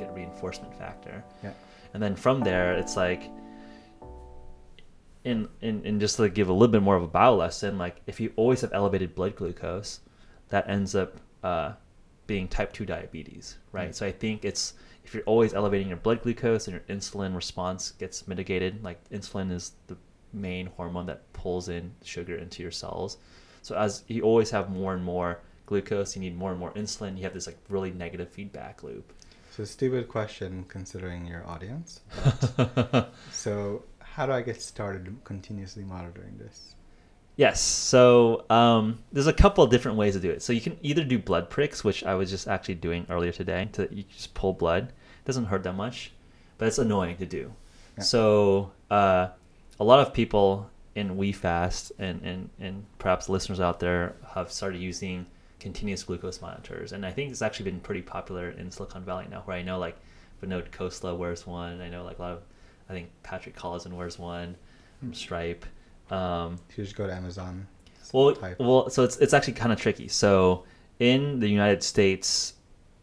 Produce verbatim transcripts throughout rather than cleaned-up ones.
like a reinforcement factor. Yeah. And then from there, it's like, in, in, in just to like give a little bit more of a bio lesson, like if you always have elevated blood glucose, that ends up uh, being type two diabetes, right? Mm-hmm. So I think it's, if you're always elevating your blood glucose and your insulin response gets mitigated, like insulin is the main hormone that pulls in sugar into your cells. So as you always have more and more glucose, you need more and more insulin, you have this like really negative feedback loop. So stupid question considering your audience. But so how do I get started continuously monitoring this? Yes. So um, there's a couple of different ways to do it. So you can either do blood pricks, which I was just actually doing earlier today. To, you just pull blood. It doesn't hurt that much, but it's annoying to do. Yeah. So uh, a lot of people in WeFast and, and, and perhaps listeners out there have started using continuous glucose monitors. And I think it's actually been pretty popular in Silicon Valley now, where I know like Vinod Khosla wears one. And I know like a lot of, I think Patrick Collison wears one from Stripe. Um, if you just go to Amazon. Well, well, so it's it's actually kind of tricky. So in the United States,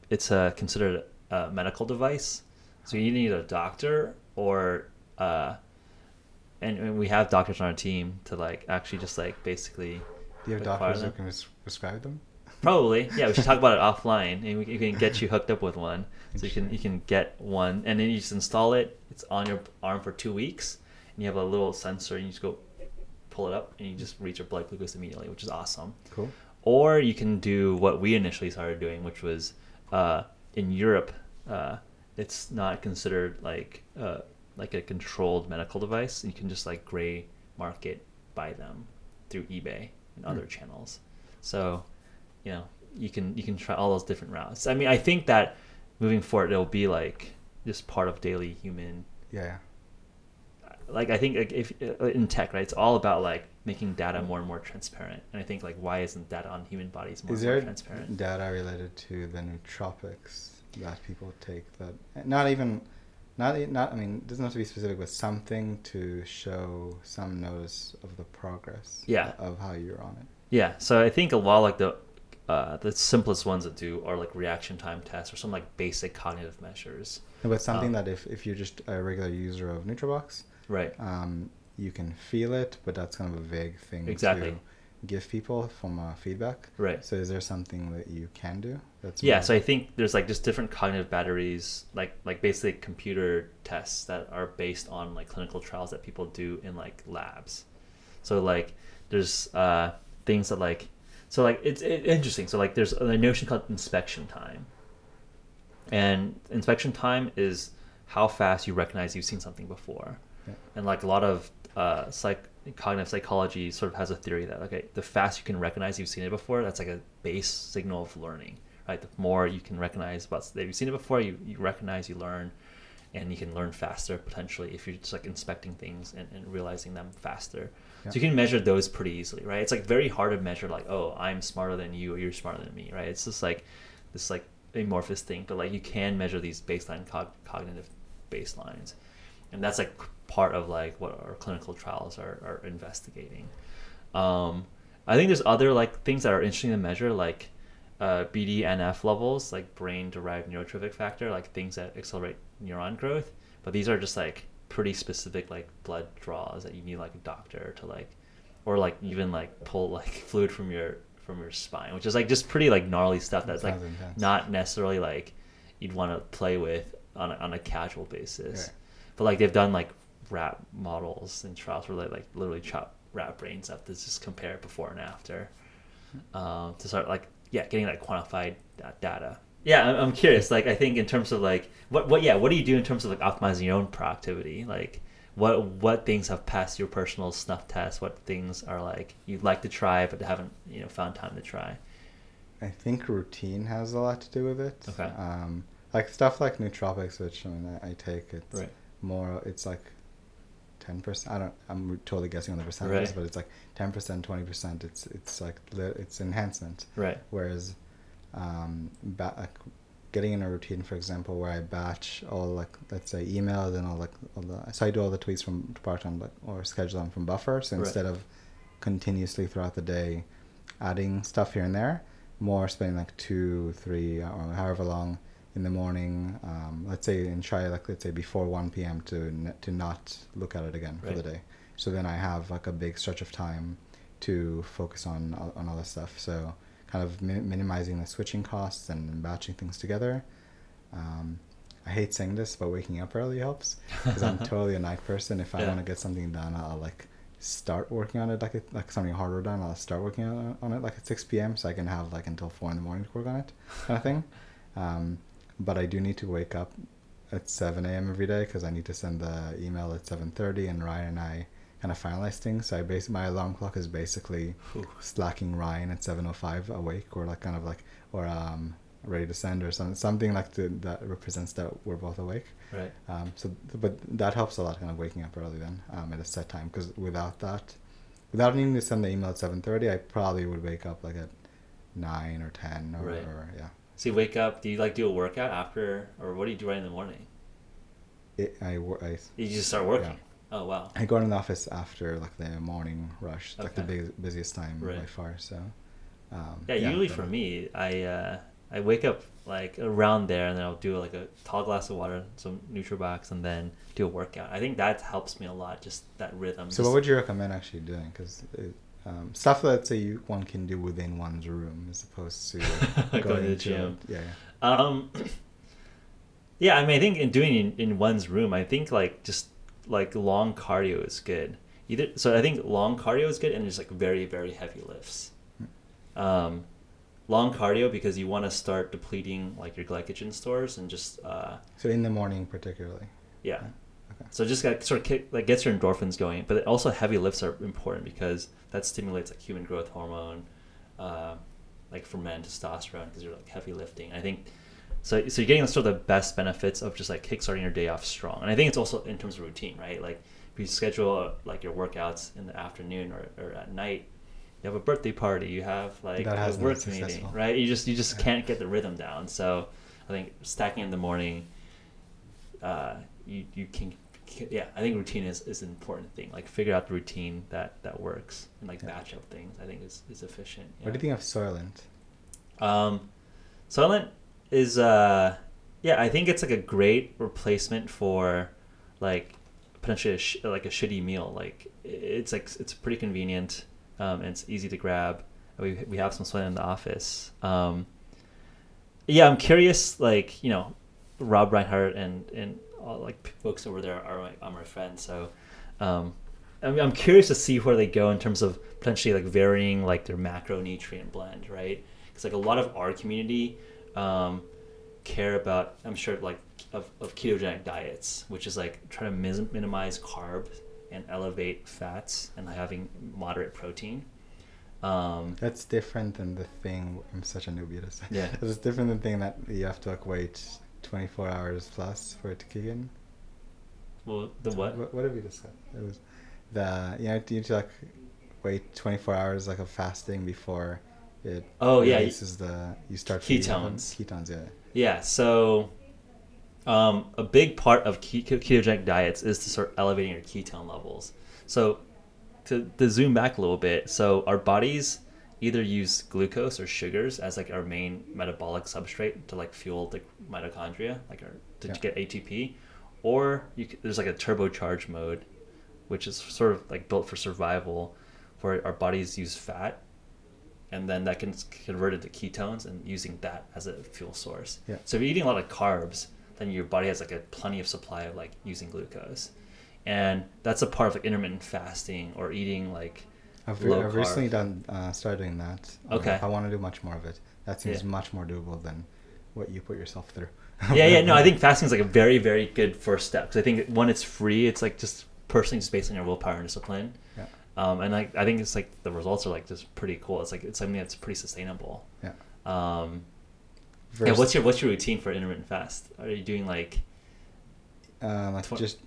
it's a, considered a medical device. So you need a doctor or, uh, and, and we have doctors on our team to like actually just like basically. Do you have doctors who can prescribe them? Probably, yeah. We should talk about it offline, and we, we can get you hooked up with one. So you can you can get one, and then you just install it. It's on your arm for two weeks, and you have a little sensor, and you just go pull it up and you just reach your blood glucose immediately, which is awesome. Cool. Or you can do what we initially started doing, which was uh, in Europe, uh, it's not considered like uh, like a controlled medical device. You can just like gray market buy them through eBay and other mm. channels. So, you know, you can you can try all those different routes. I mean, I think that moving forward, it'll be like just part of daily human. Yeah. Like I think like if in tech, right, it's all about like making data more and more transparent. And I think like why isn't data on human bodies more, Is there more transparent? Is there data related to the nootropics that people take? That not even, not not I mean, it doesn't have to be specific, but something to show some notice of the progress. Yeah. Of how you're on it. Yeah. So I think a lot like the uh, the simplest ones that do are like reaction time tests or some like basic cognitive measures. No, but something um, that if if you're just a regular user of NutraBox. Right. Um, you can feel it, but that's kind of a vague thing exactly. to give people from uh, feedback. Right. So is there something that you can do? That's yeah. So I think there's like just different cognitive batteries, like like basically computer tests that are based on like clinical trials that people do in like labs. So like there's uh, things that like, so like it's it, interesting. So like there's a notion called inspection time. And inspection time is how fast you recognize you've seen something before. And like a lot of uh, psych cognitive psychology sort of has a theory that okay, the faster you can recognize you've seen it before, that's like a base signal of learning, right? The more you can recognize about that you've seen it before, you, you recognize, you learn, and you can learn faster potentially if you're just like inspecting things and, and realizing them faster. Yeah. So you can measure those pretty easily, right? It's like very hard to measure like, oh, I'm smarter than you or you're smarter than me, right? It's just like this like amorphous thing, but like you can measure these baseline cog- cognitive baselines. And that's like part of like what our clinical trials are, are investigating. Um, I think there's other like things that are interesting to measure, like uh, B D N F levels, like brain-derived neurotrophic factor, like things that accelerate neuron growth. But these are just like pretty specific like blood draws that you need like a doctor to like, or like even like pull like fluid from your from your spine, which is like just pretty like gnarly stuff that's like intense. Not necessarily like you'd want to play with on a, on a casual basis. Yeah. But like they've done like rat models and trials where they like literally chop rat brains up to just compare before and after um, to start like yeah getting like quantified data. Yeah, I'm, I'm curious. Like I think in terms of like what what yeah what do you do in terms of like optimizing your own productivity? Like what what things have passed your personal snuff test? What things are like you'd like to try but haven't you know found time to try? I think routine has a lot to do with it. Okay, um, like stuff like nootropics, which I mean I, I take it. Right. More it's like ten percent I don't I'm totally guessing on the percentages right. But it's like ten percent twenty percent it's it's like it's enhancement right whereas um ba- like getting in a routine for example where I batch all like let's say email then all like all the so I do all the tweets from department like or schedule them from buffer so instead right. of continuously throughout the day adding stuff here and there more spending like two three or however long in the morning, um, let's say in Shire, like let's say before one p.m. to n- to not look at it again right. for the day. So then I have like a big stretch of time to focus on on other stuff. So kind of mi- minimizing the switching costs and batching things together. Um, I hate saying this, but waking up early helps because I'm totally a night person. If I yeah. want to get something done, I'll like start working on it like it, like something harder done. I'll start working on, on it like at six p.m. so I can have like until four in the morning to work on it, kind of thing. Um, but I do need to wake up at seven a.m. every day because I need to send the email at seven thirty, and Ryan and I kind of finalize things. So I basically, my alarm clock is basically Ooh. slacking Ryan at seven oh five awake, or like kind of like, or um. ready to send, or something, something like to, that represents that we're both awake. Right. Um, so, but that helps a lot, kind of waking up early then um, at a set time, because without that, without needing to send the email at seven thirty, I probably would wake up like at nine or ten or, right. or yeah. So you wake up, do you like do a workout after, or what do you do right in the morning? It, I, I, you just start working? Yeah. Oh, wow. I go in the office after like the morning rush, okay. like the big, busiest time right. by far, so. Um, yeah, yeah, usually but, for me, I... Uh, I wake up like around there, and then I'll do like a tall glass of water, some NutraBox, and then do a workout. I think that helps me a lot, just that rhythm. So just... what would you recommend actually doing? Because um, stuff that say you, one can do within one's room as opposed to going, going to the gym. To, yeah. Yeah. Um, yeah. I mean, I think in doing in, in one's room, I think like just like long cardio is good. Either so I think long cardio is good, and just like very very heavy lifts. Um. Long cardio because you want to start depleting like your glycogen stores and just uh so in the morning particularly yeah okay. so just like sort of kick, like gets your endorphins going, but also heavy lifts are important because that stimulates like human growth hormone uh like for men testosterone because you're like heavy lifting. I think so so you're getting sort of the best benefits of just like kickstarting your day off strong. And I think it's also in terms of routine, right? Like if you schedule uh, like your workouts in the afternoon or, or at night, you have a birthday party, you have like a work meeting, right? You just you just yeah. can't get the rhythm down. So I think stacking in the morning, uh, you you can, can yeah. I think routine is, is an important thing. Like figure out the routine that, that works and like yeah. batch up things. I think is is efficient. Yeah. What do you think of Soylent? Um, Soylent is uh yeah. I think it's like a great replacement for like potentially a sh- like a shitty meal. Like it's like it's pretty convenient. Um, and it's easy to grab. We we have some Soylent in the office. Um, yeah, I'm curious. Like you know, Rob Reinhardt and and all, like folks over there are my, are my friends. So um, I'm I'm curious to see where they go in terms of potentially like varying like their macronutrient blend, right? Because like a lot of our community um, care about, I'm sure like of, of ketogenic diets, which is like trying to mis- minimize carbs and elevate fats and having moderate protein. Um, that's different than the thing. I'm such a newbie to say. Yeah. It's different than the thing that you have to like wait twenty-four hours plus for it to kick in. Well, the so what? what? What did we discuss? It was the, you know, you need to like wait twenty-four hours like of fasting before it. Oh yeah. Releases the, you start ketones. Ketones, yeah. Yeah. So. Um, a big part of ketogenic diets is to start elevating your ketone levels. So to, to zoom back a little bit, so our bodies either use glucose or sugars as like our main metabolic substrate to like fuel the mitochondria, like our, to yeah. get A T P, or you, there's like a turbocharge mode, which is sort of like built for survival, where our bodies use fat, and then that gets converted to ketones and using that as a fuel source. Yeah. So if you're eating a lot of carbs, then your body has like a plenty of supply of like using glucose, and that's a part of like intermittent fasting or eating like I've, re- low I've carb. recently done uh, started doing that. Okay, I, I want to do much more of it. That seems yeah. much more doable than what you put yourself through. yeah, yeah, no, I think fasting is like a very, very good first step because I think one, it's free. It's like just personally just based on your willpower and discipline. Yeah. Um, and like I think it's like the results are like just pretty cool. It's like it's something that's pretty sustainable. Yeah. Um. Yeah, what's your what's your routine for intermittent fast? Are you doing like, um, like tw- just?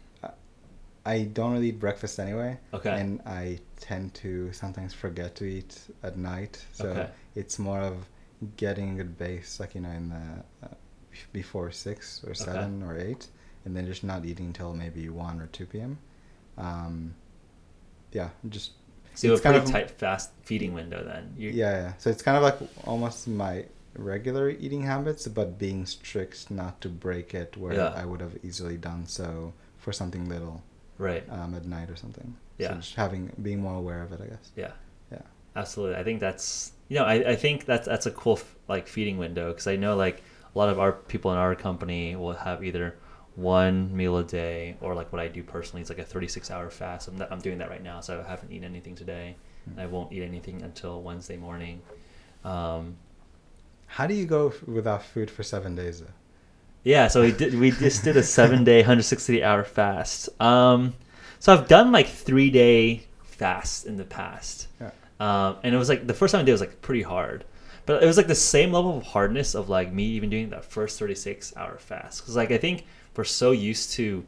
I don't really eat breakfast anyway. Okay. And I tend to sometimes forget to eat at night, so okay. it's more of getting a good base, like you know, in the uh, before six or seven okay. or eight, and then just not eating until maybe one or two p m. Um, yeah, just. So you have a pretty kind of, tight fast feeding window then. You're, yeah, yeah. So it's kind of like almost my. regular eating habits, but being strict not to break it where yeah. I would have easily done so for something little, right? Um, at night or something. Yeah. So just having, being more aware of it, I guess. Yeah. Yeah. Absolutely. I think that's, you know, I, I think that's, that's a cool f- like feeding window. Cause I know like a lot of our people in our company will have either one meal a day or like what I do personally is like a thirty-six hour fast. I'm not, I'm doing that right now. So I haven't eaten anything today. Mm-hmm. And I won't eat anything until Wednesday morning. Um, How do you go without food for seven days? Though? Yeah, so we did. We just did a seven-day, one hundred sixty-eight hour fast. Um, so I've done like three-day fasts in the past, yeah. um, and it was like the first time I did was like pretty hard, but it was like the same level of hardness of like me even doing that first thirty-six hour fast. Because like I think we're so used to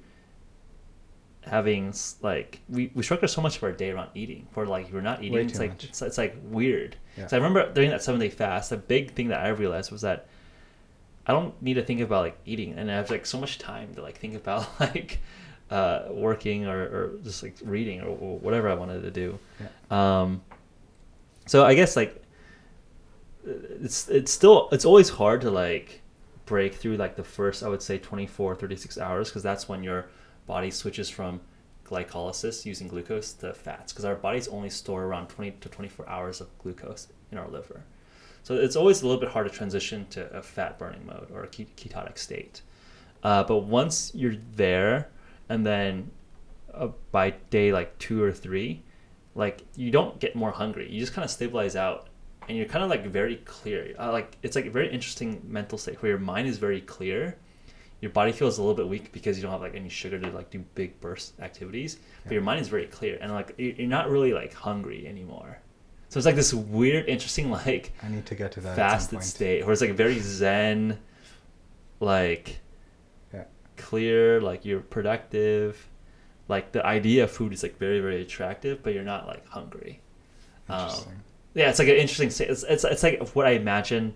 having like we, we structure so much of our day around eating. For like if we're not eating, it's like it's, it's like weird. Yeah. So I remember during that seven day fast, the big thing that I realized was that I don't need to think about like eating, and I have like so much time to like think about like uh, working or, or just like reading or, or whatever I wanted to do. Yeah. Um, so I guess like it's it's still it's always hard to like break through like the first I would say twenty-four, thirty-six hours because that's when you're body switches from glycolysis using glucose to fats because our bodies only store around twenty to twenty-four hours of glucose in our liver. So it's always a little bit hard to transition to a fat burning mode or a ketotic state. Uh, but once you're there and then uh, by day like two or three, like you don't get more hungry. You just kind of stabilize out and you're kind of like very clear. Uh, like it's like a very interesting mental state where your mind is very clear. Your body feels a little bit weak because you don't have like any sugar to like do big burst activities, but yeah. your mind is very clear and like you're not really like hungry anymore. So it's like this weird, interesting like I need to get to that fasted state where it's like very zen, like yeah. clear, like you're productive, like the idea of food is like very very attractive, but you're not like hungry. Interesting. Um, yeah, it's like an interesting state. It's it's it's like what I imagine.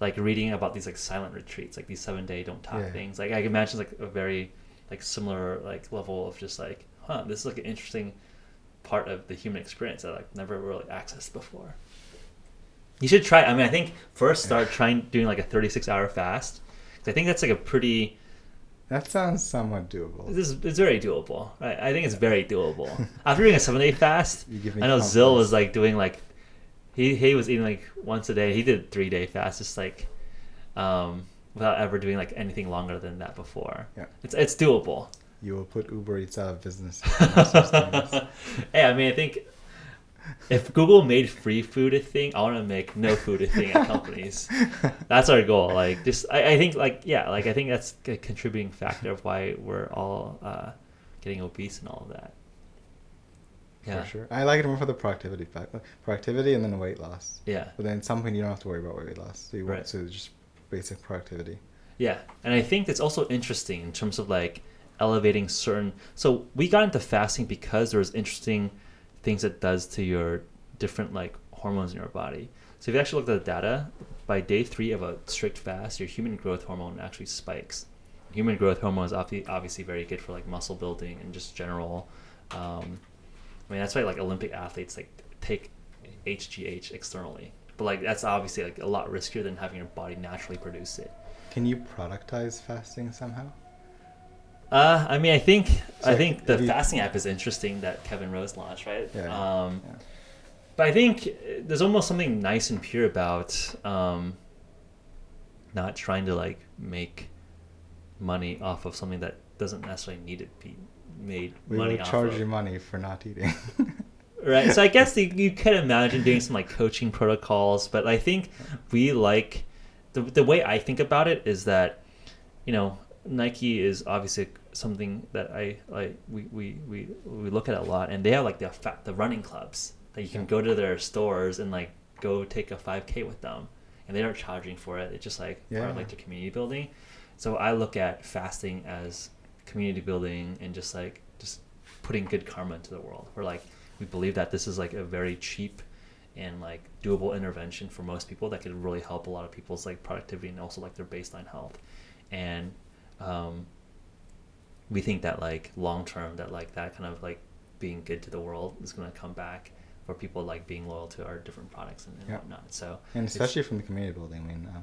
Like reading about these like silent retreats, like these seven day don't talk yeah. things. Like I can imagine like a very like similar like level of just like, huh, this is like an interesting part of the human experience that like never really accessed before. You should try. I mean, I think first start trying doing like a thirty-six hour fast. Cause I think that's like a pretty. That sounds somewhat doable. It's, it's very doable. Right? I think it's very doable. After doing a seven day fast, I know confidence. Zill was like doing like. He he was eating like once a day. He did three day fast, just like um, without ever doing like anything longer than that before. Yeah, it's it's doable. You will put Uber Eats out of business. Hey, I mean, I think if Google made free food a thing, I want to make no food a thing at companies. That's our goal. Like, just I, I think like yeah, like I think that's a contributing factor of why we're all uh, getting obese and all of that. Yeah. For sure. I like it more for the productivity fact, productivity and then weight loss. Yeah. But then at some point you don't have to worry about weight loss. So you want right. to just basic productivity. Yeah. And I think that's also interesting in terms of like elevating certain. So we got into fasting because there's interesting things it does to your different like hormones in your body. So if you actually look at the data, by day three of a strict fast, your human growth hormone actually spikes. Human growth hormone is obviously very good for like muscle building and just general um I mean, that's why like Olympic athletes like take H G H externally, but like that's obviously like a lot riskier than having your body naturally produce it. Can you productize fasting somehow? Uh, I mean, I think so I like, think the you... fasting app is interesting that Kevin Rose launched, right? Yeah, um, yeah. But I think there's almost something nice and pure about um, not trying to like make money off of something that doesn't necessarily need to be. Made we money would charge of. You money for not eating. Right, so I guess you, you could imagine doing some like coaching protocols, but I think we like the the way I think about it is that, you know, Nike is obviously something that I like we we we, we look at a lot, and they have like the fat, the running clubs that you can go to their stores and like go take a five K with them, and they aren't charging for it. It's just like yeah. part of like the community building. So I look at fasting as community building and just like just putting good karma into the world. We're like we believe that this is like a very cheap and like doable intervention for most people that could really help a lot of people's like productivity and also like their baseline health. And um we think that like long term that like that kind of like being good to the world is going to come back for people like being loyal to our different products and, and yeah. whatnot. So and especially from the community building, I mean, uh,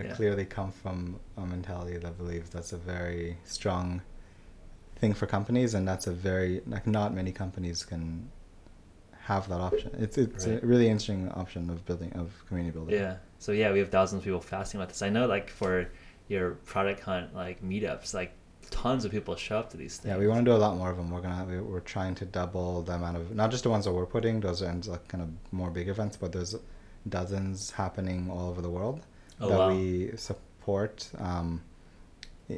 I yeah. clearly come from a mentality that believes that's a very strong thing for companies, and that's a very like not many companies can have that option. It's it's right. a really interesting option of building of community building. Yeah. So yeah, we have thousands of people fasting about this. I know, like for your Product Hunt like meetups, like tons of people show up to these things. Yeah, we want to do a lot more of them. We're gonna we, we're trying to double the amount of, not just the ones that we're putting, those are like kind of more big events, but there's dozens happening all over the world oh, that wow. we support. Um,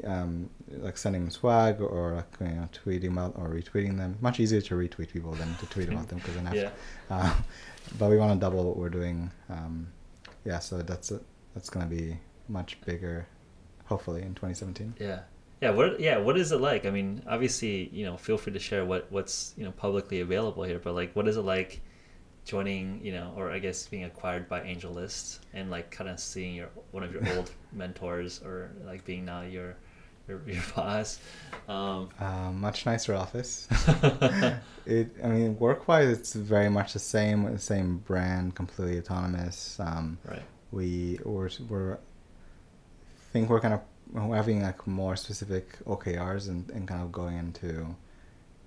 um, like sending them swag or like, you know, tweeting out or retweeting them. Much easier to retweet people than to tweet about them because they're not. Yeah. Uh, but we want to double what we're doing. Um, yeah, so that's a, that's gonna be much bigger, hopefully in twenty seventeen. Yeah. Yeah, what yeah, what is it like? I mean, obviously, you know, feel free to share what, what's, you know, publicly available here, but like what is it like joining, you know, or I guess being acquired by AngelList and like kind of seeing your one of your old mentors or like being now your your, your boss? Um, uh, much nicer office. It I mean, work-wise it's very much the same, same brand, completely autonomous. Um, right. We we're, we're think we're kind of We're having like more specific O K Rs and, and kind of going into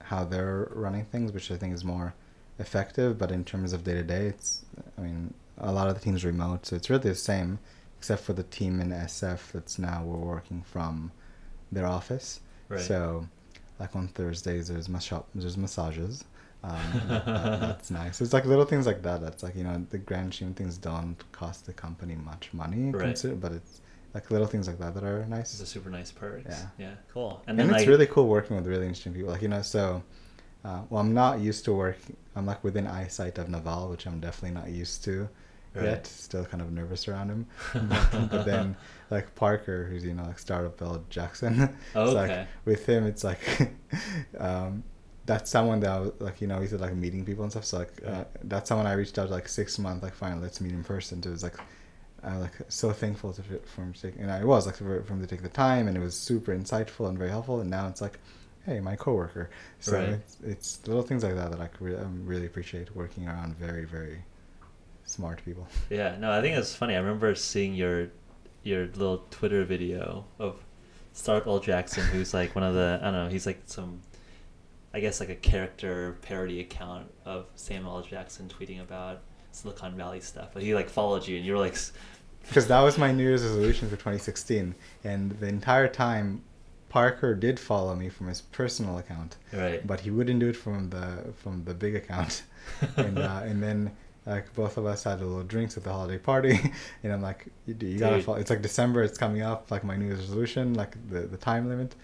how they're running things, which I think is more effective. But in terms of day to day, it's I mean a lot of the team's remote, so it's really the same, except for the team in S F that's now we're working from their office. Right. So, like on Thursdays, there's mas- shop, there's massages. Um, that, that, that's nice. It's like little things like that. That's like you know the grand scheme things don't cost the company much money, right. consider, but it's. Like little things like that that are nice. It's a super nice perks. Yeah. Yeah. Cool. And, then and it's like, really cool working with really interesting people. Like, you know, so, uh, well, I'm not used to work. I'm like within eyesight of Naval, which I'm definitely not used to right. yet. Still kind of nervous around him. but, but then like Parker, who's, you know, like Stark L. Jackson. Oh, so, okay. Like, with him, it's like, um, that's someone that I was like, you know, he said like meeting people and stuff. So like, yeah. uh, that's someone I reached out to like six months, like finally let's meet in person. So it was like, I was like so thankful to for him to take, and I was like for, for him to take the time, and it was super insightful and very helpful. And now it's like, hey, my coworker. So right. it's, it's little things like that that I really, um, really appreciate working around very very smart people. Yeah, no, I think it's funny. I remember seeing your your little Twitter video of Stark L. Jackson, who's like one of the I don't know, he's like some, I guess like a character parody account of Sam L. Jackson tweeting about Silicon Valley stuff, but he like followed you, and you were like. Because that was my New Year's resolution for twenty sixteen, and the entire time, Parker did follow me from his personal account, right? But he wouldn't do it from the from the big account, and uh, and then like both of us had a little drinks at the holiday party, and I'm like, you, do, you gotta follow. It's like December, it's coming up, like my New Year's resolution, like the the time limit.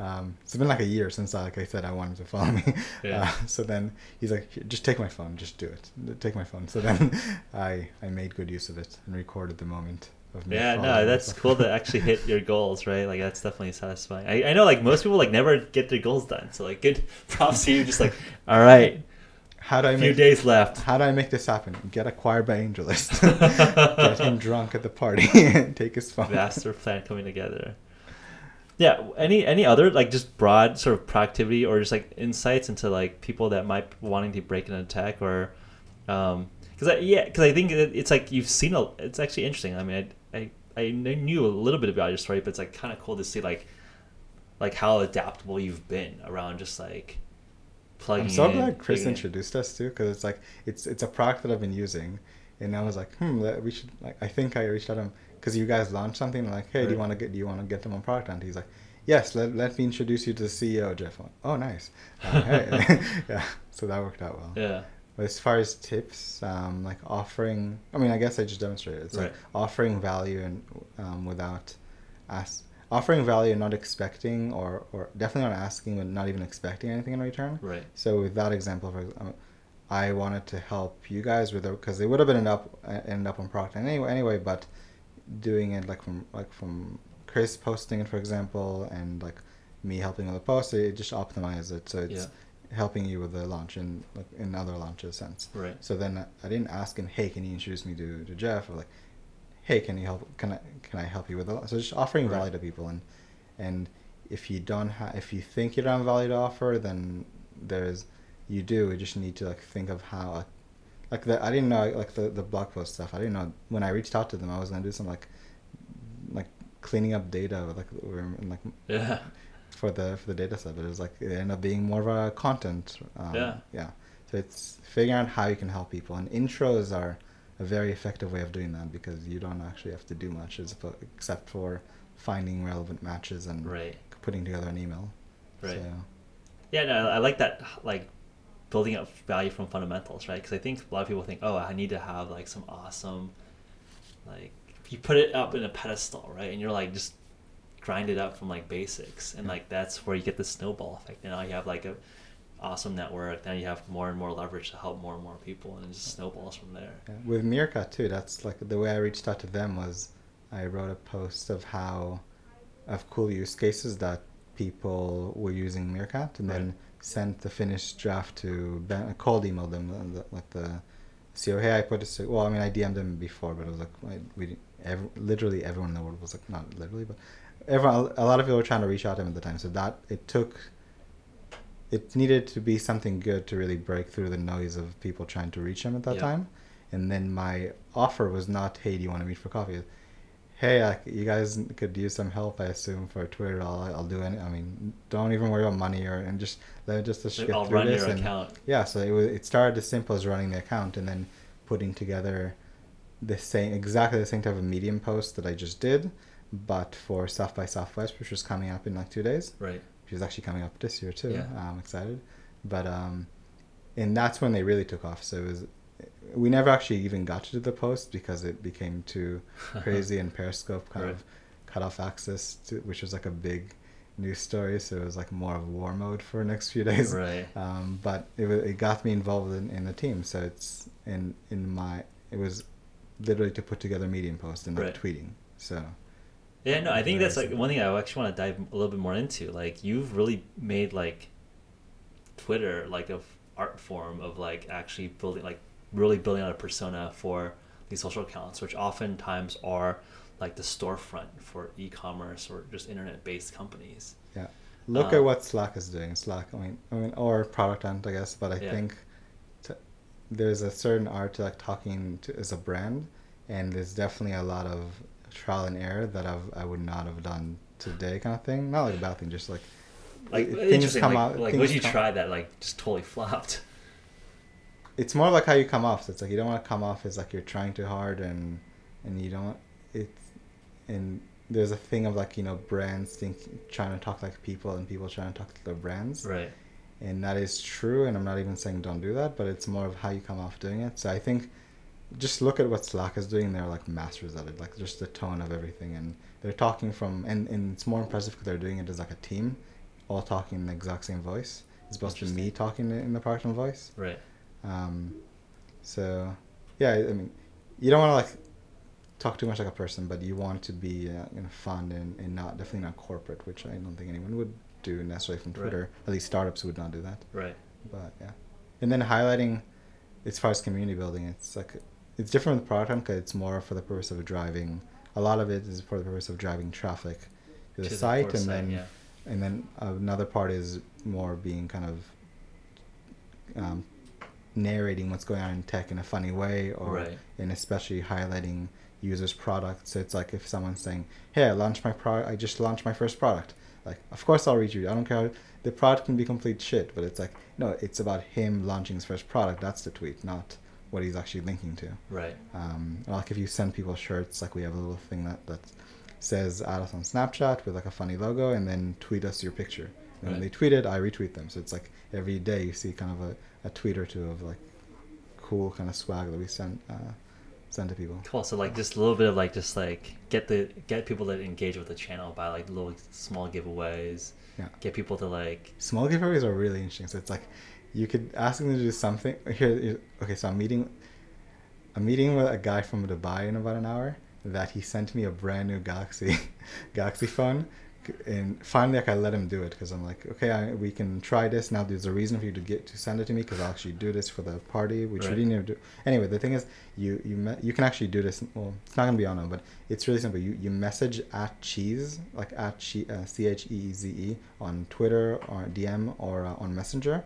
Um, it's been like a year since I, like I said, I wanted to follow me. Yeah. Uh, so then he's like, just take my phone, just do it. Take my phone. So then I, I made good use of it and recorded the moment of me. Yeah, no, that's cool to actually hit your goals, right? Like that's definitely satisfying. I, I know like most people like never get their goals done. So like good props to you. Just like, all right, how do I a few make, days left. How do I make this happen? Get acquired by AngelList. Get him drunk at the party and take his phone. Master plan coming together. Yeah. Any any other like just broad sort of productivity or just like insights into like people that might be wanting to break into tech or, um, because I yeah because I think it, it's like you've seen a it's actually interesting. I mean I I, I knew a little bit about your story, but it's like kind of cool to see like like how adaptable you've been around just like plugging. I'm so in, glad Chris introduced in. us too, because it's like it's it's a product that I've been using, and I was like hmm we should like I think I reached out to him. Because you guys launched something and like, hey, right. do you want to get do you want to get them on Product Hunt? He's like, yes, let, let me introduce you to the C E O, Jeff. Like, oh, nice. Uh, hey. Yeah, so that worked out well. Yeah. But as far as tips, um, like offering, I mean, I guess I just demonstrated. It's right. like offering value and um, without ask, offering value and not expecting or or definitely not asking, but not even expecting anything in return. Right. So with that example, for example, I wanted to help you guys with it because they would have ended up ended up on Product Hunt anyway, anyway, but. Doing it like from like from Chris posting it, for example, and like me helping with the post, it just optimizes it so it's yeah. helping you with the launch and like in other launches sense. Right. So then I didn't ask him, hey, can you introduce me to, to Jeff? Or like, hey, can you help? Can I can I help you with the launch? So just offering value right. to people, and and if you don't ha- if you think you don't have value to offer, then there's you do. You just need to like think of how like the I didn't know like the, the blog post stuff. I didn't know when I reached out to them I was gonna do some like like cleaning up data or like and like yeah for the for the data set, but it was like it ended up being more of a content. Um, yeah. Yeah. So it's figuring out how you can help people, and intros are a very effective way of doing that because you don't actually have to do much as po- except for finding relevant matches and right. putting together an email. Right. So, yeah, no, I like that, like building up value from fundamentals, right? Because I think a lot of people think, oh, I need to have like some awesome, like you put it up in a pedestal, right? And you're like just grind it up from like basics, and yeah. like that's where you get the snowball effect. And now you have like a awesome network, then you have more and more leverage to help more and more people, and it just snowballs from there. Yeah. With Meerkat too, that's like the way I reached out to them was I wrote a post of how of cool use cases that people were using Meerkat, and right. then sent the finished draft to Ben. I cold emailed them like the C E O, hey, I put this. Well, I mean, I D M'd them before, but it was like I, we every, literally everyone in the world was like not literally, but everyone a lot of people were trying to reach out to him at the time. So that it took. It needed to be something good to really break through the noise of people trying to reach him at that yep. time. And then my offer was not, hey, do you want to meet for coffee? Was, hey, I, you guys could use some help, I assume, for Twitter. I'll, I'll do any, I mean, don't even worry about money or, and just let me just get through run this. Your and, account. Yeah. So it was, it started as simple as running the account and then putting together the same, exactly the same type of Medium post that I just did, but for South by Southwest, which was coming up in like two days. Right. She's actually coming up this year too. Yeah. I'm excited, but um, and that's when they really took off. So it was, we never actually even got to do the post because it became too crazy, and Periscope kind right. of cut off access, to, which was like a big news story. So it was like more of war mode for the next few days. Right. Um, but it it got me involved in, in the team. So it's in in my it was literally to put together Medium post and not right. tweeting. So. Yeah, no, I think that's like one thing I actually want to dive a little bit more into. Like, you've really made like Twitter like a art form of like actually building, like really building out a persona for these social accounts, which oftentimes are like the storefront for e-commerce or just internet-based companies. Yeah, look um, at what Slack is doing. Slack, I mean, I mean, or Product Hunt, I guess. But I yeah. think t- there's a certain art to like talking to, as a brand, and there's definitely a lot of trial and error that I've, I would not have done today kind of thing. Not like a bad thing, just like like things come like, out. Like would you come, try that like just totally flopped? It's more like how you come off. So it's like you don't want to come off as like you're trying too hard, and and you don't it. And there's a thing of like, you know, brands think trying to talk like people and people trying to talk to their brands. Right. And that is true, and I'm not even saying don't do that, but it's more of how you come off doing it. So I think just look at what Slack is doing. They're like masters at it, like just the tone of everything, and they're talking from and, and it's more impressive because they're doing it as like a team, all talking in the exact same voice. It's supposed to be me talking in the Parker voice, right? Um, so yeah, I mean, you don't want to like talk too much like a person, but you want to be uh, you know, fun and, and not definitely not corporate, which I don't think anyone would do necessarily from Twitter. Right. At least startups would not do that, right? But yeah, and then highlighting as far as community building, it's like. It's different with Product Hunt because it's more for the purpose of driving. A lot of it is for the purpose of driving traffic to the to site, the and, site then, yeah. and then another part is more being kind of um, narrating what's going on in tech in a funny way, or right. and especially highlighting users' products. So it's like if someone's saying, "Hey, I launched my pro- I just launched my first product." Like, of course I'll read you. I don't care. How the product can be complete shit, but it's like no, it's about him launching his first product. That's the tweet, not what he's actually linking to. Right. Um, like if you send people shirts, like we have a little thing that, that says add us on Snapchat with like a funny logo and then tweet us your picture. And right. when they tweet it, I retweet them. So it's like every day you see kind of a, a tweet or two of like cool kind of swag that we send uh, send to people. Cool. So like just a little bit of like just like get the get people to engage with the channel by like little small giveaways. Yeah. Get people to like... Small giveaways are really interesting. So it's like you could ask them to do something. Here, okay, so I'm meeting, I'm meeting with a guy from Dubai in about an hour. That he sent me a brand new Galaxy, Galaxy phone, and finally like, I let him do it because I'm like, okay, I, we can try this now. There's a reason for you to get to send it to me because I'll actually do this for the party, which right. we didn't even do. Anyway, the thing is, you you me- you can actually do this. Well, it's not gonna be on them, but it's really simple. You you message at cheese like at C H E E Z E on Twitter or D M or uh, on Messenger.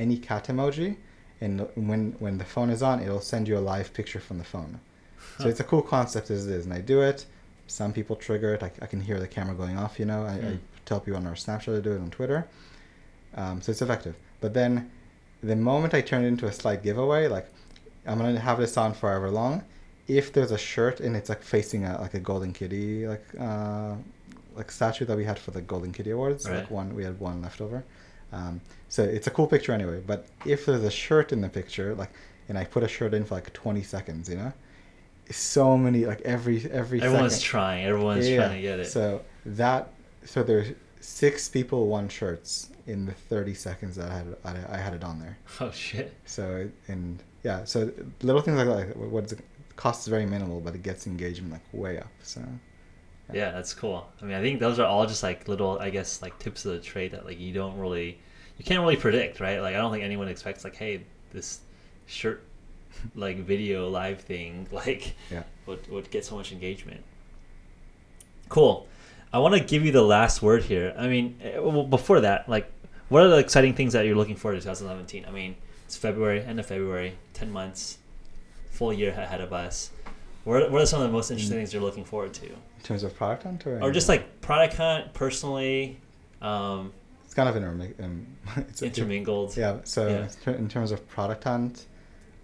Any cat emoji, and when when the phone is on, it'll send you a live picture from the phone. Huh. So it's a cool concept as it is, and I do it. Some people trigger it. I, I can hear the camera going off, you know. I, mm. I tell people on our Snapchat to do it on Twitter. Um, so it's effective. But then the moment I turn it into a slide giveaway, like, I'm going to have this on forever long. If there's a shirt and it's like facing a, like a Golden Kitty, like uh, like statue that we had for the Golden Kitty Awards, right. like one we had one left over. Um, so it's a cool picture anyway. But if there's a shirt in the picture, like, and I put a shirt in for like twenty seconds, you know, so many, like every every. Everyone's second. trying. Everyone's yeah. trying to get it. So that so there's six people won shirts in the thirty seconds that I had I, I had it on there. Oh shit. So and yeah, so little things like that. Like, what's it? Cost is very minimal, but it gets engagement like way up. So yeah. yeah, that's cool. I mean, I think those are all just like little, I guess, like tips of the trade that like you don't really, you can't really predict, right? Like I don't think anyone expects like, hey, this shirt like video live thing like yeah. would would get so much engagement. Cool. I want to give you the last word here. I mean, well, before that, like, what are the exciting things that you're looking forward to twenty seventeen? I mean, it's February, end of February, ten months. Full year ahead of us. What What are some of the most interesting things you're looking forward to in terms of Product Hunt, or, or just like Product Hunt personally? Um, it's kind of intermi- um, it's intermingled. A, yeah. So yeah. in terms of Product Hunt,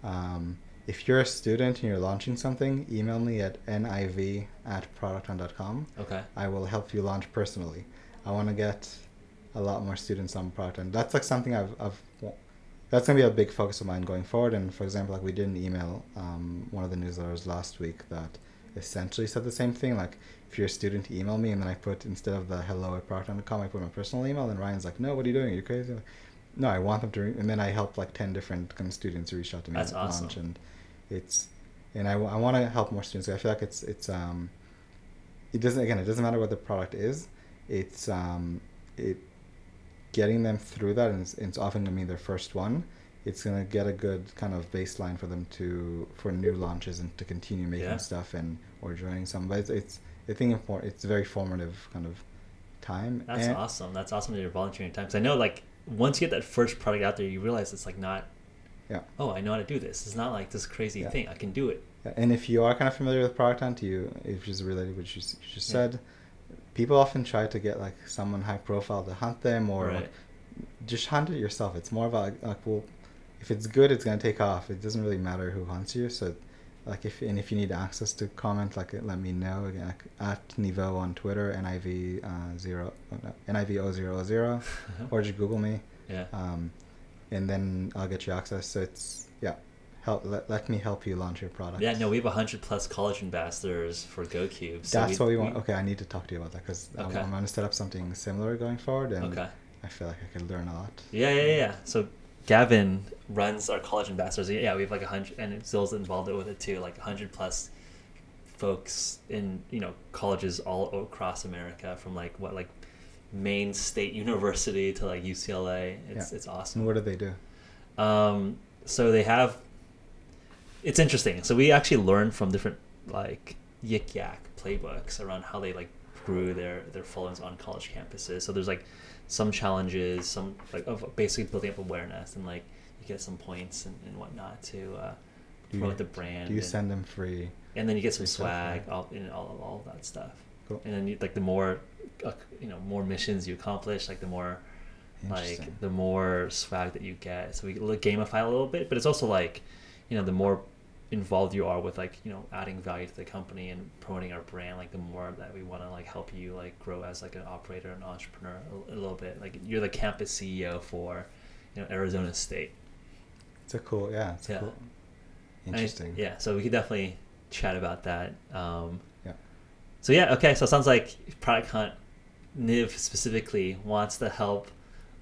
um, if you're a student and you're launching something, email me at niv at product hunt dot com. Okay. I will help you launch personally. I want to get a lot more students on Product Hunt. That's like something I've I've. That's going to be a big focus of mine going forward. And for example, like we did an email, um, one of the newsletters last week that essentially said the same thing. Like, if you're a student, email me. And then I put, instead of the hello at product hunt dot com, I put my personal email. And Ryan's like, no, what are you doing? Are you crazy? Like, no, I want them to. Re-. And then I helped like ten different kind of students reach out to me. That's at awesome. Launch. And it's, and I, w- I want to help more students. I feel like it's, it's, um, it doesn't, again, it doesn't matter what the product is. It's, um, it, getting them through that, and it's, it's often going to be their first one, it's going to get a good kind of baseline for them to, for new launches and to continue making yeah. stuff and, or joining some. But it's, it's I think important, it's a very formative kind of time. That's and, awesome. That's awesome that you're volunteering your time. Because I know like once you get that first product out there, you realize it's like not, yeah. oh, I know how to do this. It's not like this crazy yeah. thing. I can do it. Yeah. And if you are kind of familiar with Product Hunt, you, if it's related to what you just yeah. said, people often try to get like someone high profile to hunt them, or right. like, just hunt it yourself. It's more about like, like, well, if it's good, it's gonna take off. It doesn't really matter who hunts you. So, like, if and if you need access to comment, like, let me know. Again, like, at Nivo on Twitter, niv uh, zero oh, no, niv zero zero, or just Google me. Yeah. Um, and then I'll get you access. So it's yeah. Help, let, let me help you launch your product. Yeah, no, we have one hundred plus college ambassadors for GoCube. So That's we, what we want. We, okay, I need to talk to you about that because okay. I'm, I'm going to set up something similar going forward, and okay. I feel like I could learn a lot. Yeah, yeah, yeah. So Gavin runs our college ambassadors. Yeah, we have like one hundred, and Zill's involved with it too, like one hundred plus folks in, you know, colleges all across America, from like what, like Maine State University to like U C L A. It's yeah. it's awesome. And what do they do? Um, so they have... It's interesting. So we actually learned from different like Yik Yak playbooks around how they like grew their, their followings on college campuses. So there's like some challenges, some like of basically building up awareness, and like you get some points and, and whatnot to uh, promote you, the brand. Do you and, send them free? And then you get some swag, all, and all all of that stuff. Cool. And then you, like the more uh, you know, more missions you accomplish, like the more like the more swag that you get. So we gamify a little bit, but it's also like, you know, the more involved you are with like, you know, adding value to the company and promoting our brand, like the more that we want to like help you like grow as like an operator, an entrepreneur a, a little bit. Like you're the campus C E O for, you know, Arizona State. It's a cool, yeah, it's yeah. cool, interesting. I, yeah, so we could definitely chat about that. Um, yeah. So yeah, okay. So it sounds like Product Hunt, Niv specifically wants to help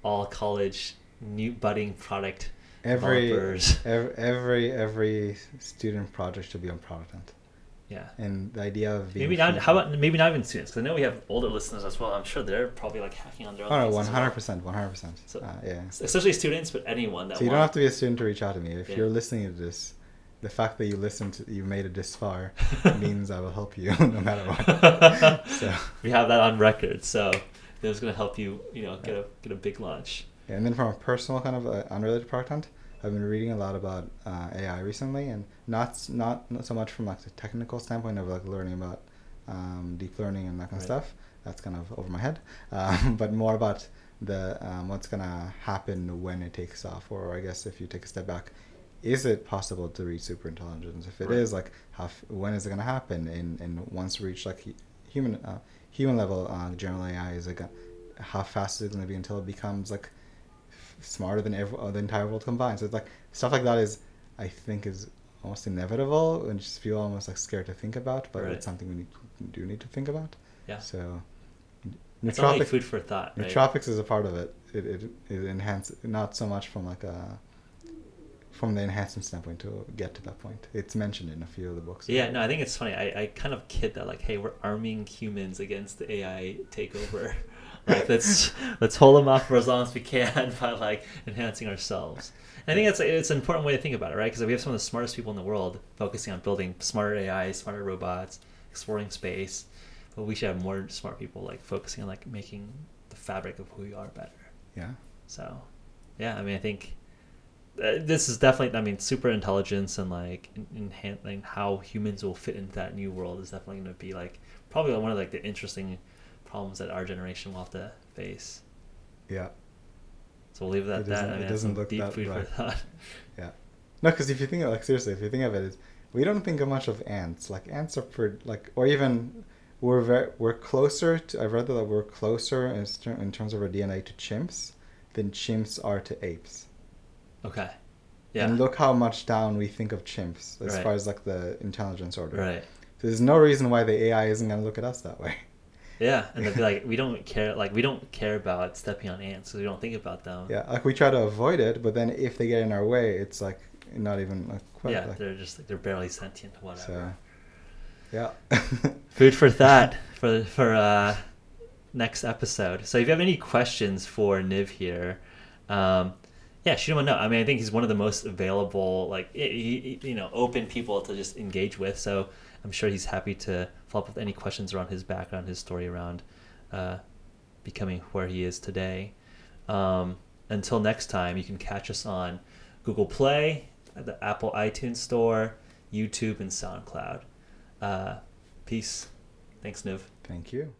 all college new budding product. Every, every every every student project should be on Product Hunt. Yeah, and the idea of being maybe not. How about maybe not even students? Because I know we have older listeners as well. I'm sure they're probably like hacking on their own. Oh no, one hundred percent, one hundred percent. Yeah, especially students, but anyone that. So you wants, don't have to be a student to reach out to me. If yeah. you're listening to this, the fact that you listened, to, you made it this far, means I will help you no matter what. So we have that on record. So that was going to help you, you know, get a get a big launch. Yeah, and then from a personal kind of uh, unrelated Product Hunt, I've been reading a lot about uh, A I recently, and not not not so much from like the technical standpoint of like learning about um, deep learning and that kind right. of stuff. That's kind of over my head, um, but more about the um, what's gonna happen when it takes off, or I guess if you take a step back, is it possible to reach superintelligence? If it right. is, like, how, when is it gonna happen? And and once we reach like human uh, human level uh, general A I, is it gonna, how fast is it gonna be until it becomes like smarter than every, uh, the entire world combined? So it's like stuff like that is, I think, is almost inevitable, and just feel almost like scared to think about, but right. it's something we need to, do need to think about. Yeah. So, it's nootropic, only food for thought. Right? Nootropics is a part of it. It it it enhances, not so much from like a from the enhancement standpoint to get to that point. It's mentioned in a few of the books. Yeah. No, I think it's funny. I, I kind of kid that, like, hey, we're arming humans against the A I takeover. Like, let's let's hold them off for as long as we can by like enhancing ourselves. And I think that's it's an important way to think about it, right? Because we have some of the smartest people in the world focusing on building smarter A I, smarter robots, exploring space. But we should have more smart people like focusing on like making the fabric of who we are better. Yeah. So, yeah, I mean, I think uh, this is definitely, I mean, super intelligence and like enhancing how humans will fit into that new world is definitely going to be like probably one of like the interesting problems that our generation will have to face. Yeah. So we'll leave it at it that. I mean, it doesn't look deep that food right. for thought. Yeah. No, because if you think of, like, seriously, if you think of it, it's, we don't think of much of ants. Like ants are for like, or even. We're very, we're closer to, I've read that we're closer in, in terms of our D N A to chimps than chimps are to apes. Okay. Yeah. And look how much down we think of chimps as right. far as like the intelligence order. Right. So there's no reason why the A I isn't going to look at us that way. Yeah, and they'd be like, we don't care. Like we don't care about stepping on ants, so we don't think about them. Yeah, like we try to avoid it, but then if they get in our way, it's like not even like quite. Yeah, like, they're just like, they're barely sentient. Whatever. So. Yeah. Food for thought for for uh, next episode. So if you have any questions for Niv here, um, yeah, shoot him a note. I mean, I think he's one of the most available, like, he, he, you know, open people to just engage with. So I'm sure he's happy to follow up with any questions around his background, his story around uh, becoming where he is today. Um, until next time, you can catch us on Google Play, the Apple iTunes Store, YouTube, and SoundCloud. Uh, peace. Thanks, Niv. Thank you.